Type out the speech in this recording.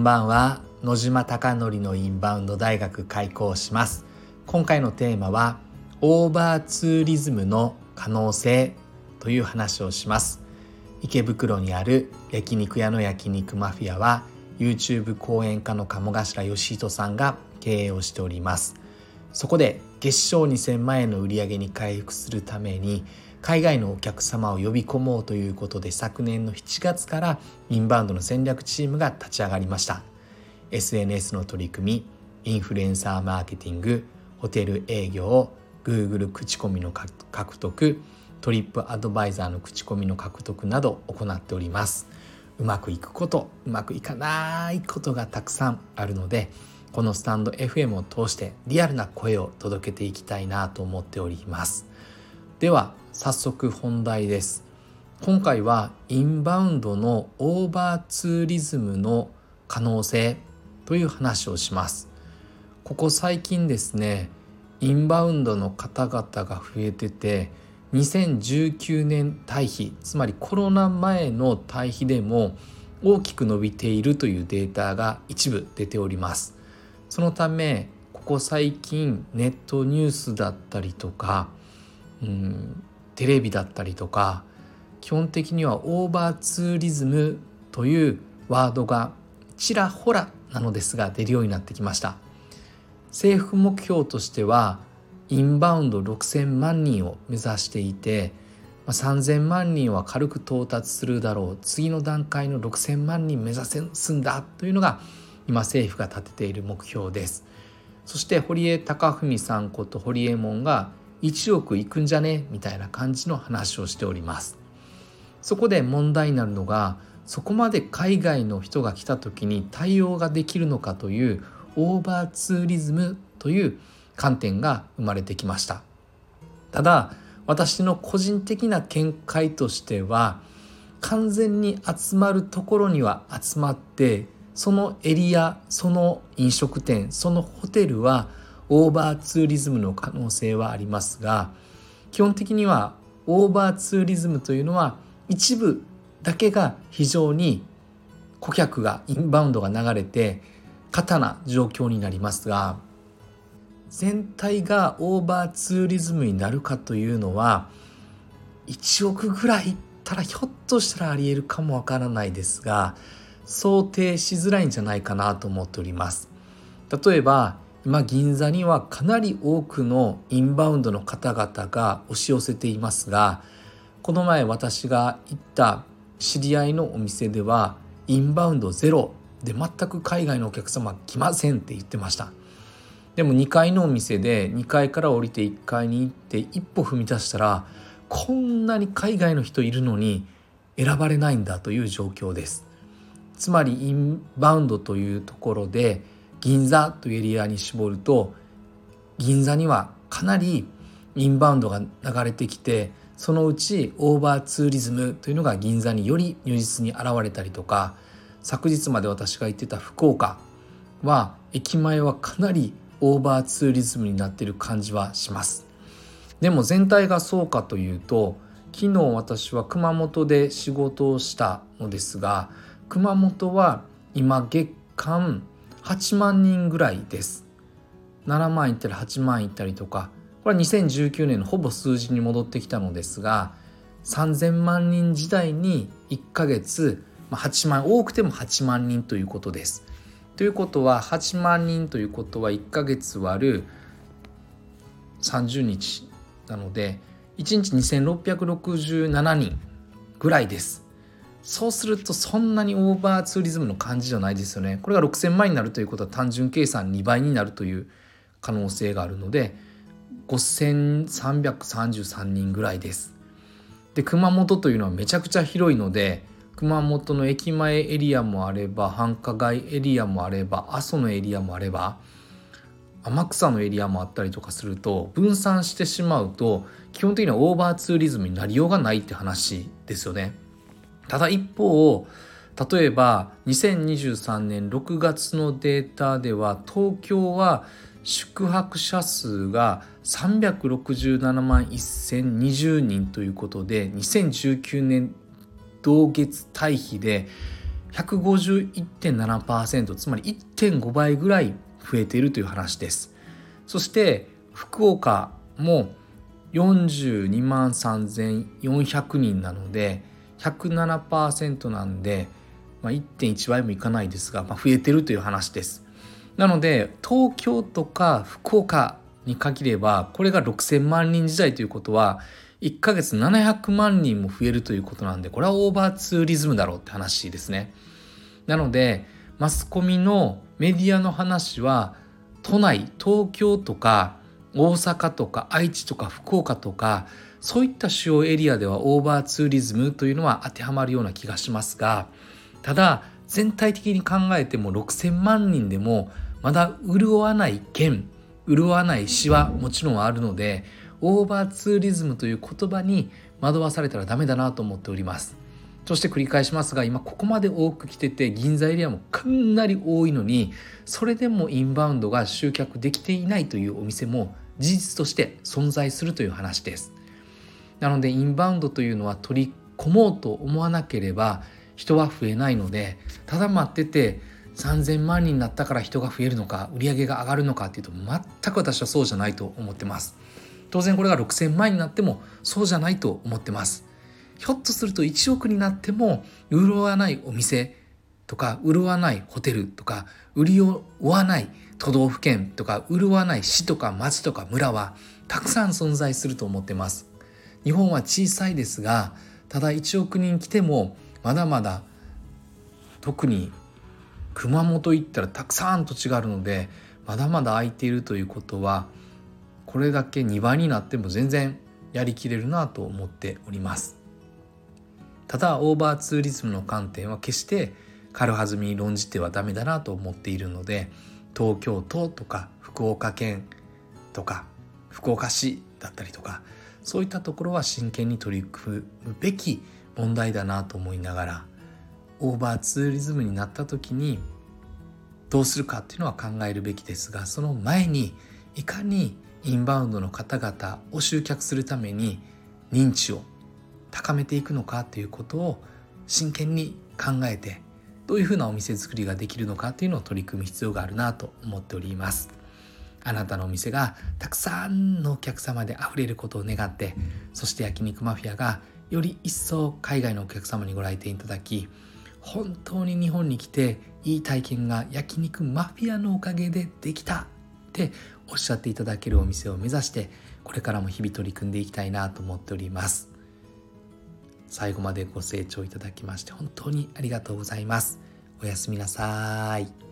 んばんは。野島貴則のインバウンド大学開講します。今回のテーマはオーバーツーリズムの可能性という話をします。池袋にある焼肉屋の焼肉マフィアは YouTube 講演家の鴨頭義人さんが経営をしております。そこで月商2000万円の売り上げに回復するために海外のお客様を呼び込もうということで、昨年の7月からインバウンドの戦略チームが立ち上がりました。 SNS の取り組み、インフルエンサーマーケティング、ホテル営業、 Google 口コミの獲得、トリップアドバイザーの口コミの獲得など行っております。うまくいくこと、うまくいかないことがたくさんあるので、このスタンド FM を通してリアルな声を届けていきたいなと思っております。では早速本題です。今回はインバウンドのオーバーツーリズムの可能性という話をします。ここ最近ですね、インバウンドの方々が増えてて、2019年対比、つまりコロナ前の対比でも大きく伸びているというデータが一部出ております。そのためここ最近ネットニュースだったりとか、テレビだったりとか、基本的にはオーバーツーリズムというワードがちらほらなのですが出るようになってきました。政府目標としてはインバウンド6000万人を目指していて、3000万人は軽く到達するだろう、次の段階の6000万人目指すんだというのが今政府が立てている目標です。そして堀江貴文さんことホリエモンが1億いくんじゃねみたいな感じの話をしております。そこで問題になるのが、そこまで海外の人が来た時に対応ができるのかというオーバーツーリズムという観点が生まれてきました。ただ私の個人的な見解としては、完全に集まるところには集まって、そのエリア、その飲食店、そのホテルはオーバーツーリズムの可能性はありますが、基本的にはオーバーツーリズムというのは一部だけが非常に顧客がインバウンドが流れて過多な状況になりますが、全体がオーバーツーリズムになるかというのは、1億ぐらいいったらひょっとしたらありえるかもわからないですが、想定しづらいんじゃないかなと思っております。例えば今銀座にはかなり多くのインバウンドの方々が押し寄せていますが、この前私が行った知り合いのお店ではインバウンドゼロで全く海外のお客様来ませんって言ってました。でも2階のお店で2階から降りて1階に行って一歩踏み出したら、こんなに海外の人いるのに選ばれないんだという状況です。つまりインバウンドというところで銀座というエリアに絞ると、銀座にはかなりインバウンドが流れてきて、そのうちオーバーツーリズムというのが銀座により如実に現れたりとか、昨日まで私が行ってた福岡は駅前はかなりオーバーツーリズムになっている感じはします。でも全体がそうかというと、昨日私は熊本で仕事をしたのですが、熊本は今月間8万人ぐらいです。7万いったり8万いったりとか、これは2019年のほぼ数字に戻ってきたのですが、3000万人時代に1ヶ月8万、多くても8万人ということです。ということは8万人ということは1ヶ月割る30日なので、1日2667人ぐらいです。そうするとそんなにオーバーツーリズムの感じじゃないですよね。これが6000万になるということは単純計算2倍になるという可能性があるので、5333人ぐらいです。で、熊本というのはめちゃくちゃ広いので、熊本の駅前エリアもあれば、繁華街エリアもあれば、阿蘇のエリアもあれば、天草のエリアもあったりとかすると、分散してしまうと基本的にはオーバーツーリズムになりようがないって話ですよね。ただ一方、例えば2023年6月のデータでは、東京は宿泊者数が367万1020人ということで、2019年同月対比で151.7%、 つまり 1.5 倍ぐらい増えているという話です。そして福岡も42万3400人なので 107% なんで、1.1 倍もいかないですが、増えてるという話です。なので東京とか福岡に限れば、これが6000万人時代ということは1ヶ月700万人も増えるということなんで、これはオーバーツーリズムだろうって話ですね。なのでマスコミのメディアの話は、都内、東京とか大阪とか愛知とか福岡とか、そういった主要エリアではオーバーツーリズムというのは当てはまるような気がしますが、ただ全体的に考えても6000万人でもまだ潤わない県、潤わない市はもちろんあるので、オーバーツーリズムという言葉に惑わされたらダメだなと思っております。そして繰り返しますが、今ここまで多く来てて銀座エリアもかなり多いのに、それでもインバウンドが集客できていないというお店も事実として存在するという話です。なのでインバウンドというのは取り込もうと思わなければ人は増えないので、ただ待ってて3000万人になったから人が増えるのか、売上が上がるのかっていうと、全く私はそうじゃないと思ってます。当然これが6000万になってもそうじゃないと思ってます。ひょっとすると1億になっても潤わないお店とか、潤わないホテルとか、潤わない都道府県とか、潤わない市とか町とか村はたくさん存在すると思ってます。日本は小さいですが、ただ1億人来てもまだまだ、特に熊本行ったらたくさん土地があるので、まだまだ空いているということは、これだけ2倍になっても全然やりきれるなと思っております。ただオーバーツーリズムの観点は決して軽はずみに論じてはダメだなと思っているので、東京都とか福岡県とか福岡市だったりとか、そういったところは真剣に取り組むべき問題だなと思いながら、オーバーツーリズムになった時にどうするかっていうのは考えるべきですが、その前にいかにインバウンドの方々を集客するために認知を高めていくのかということを真剣に考えて、どういうふうなお店作りができるのかというのを取り組む必要があるなと思っております。あなたのお店がたくさんのお客様であふれることを願って、そして焼肉マフィアがより一層海外のお客様にご来店いただき、本当に日本に来ていい体験が焼肉マフィアのおかげでできたっておっしゃっていただけるお店を目指して、これからも日々取り組んでいきたいなと思っております。最後までご清聴いただきまして本当にありがとうございます。おやすみなさい。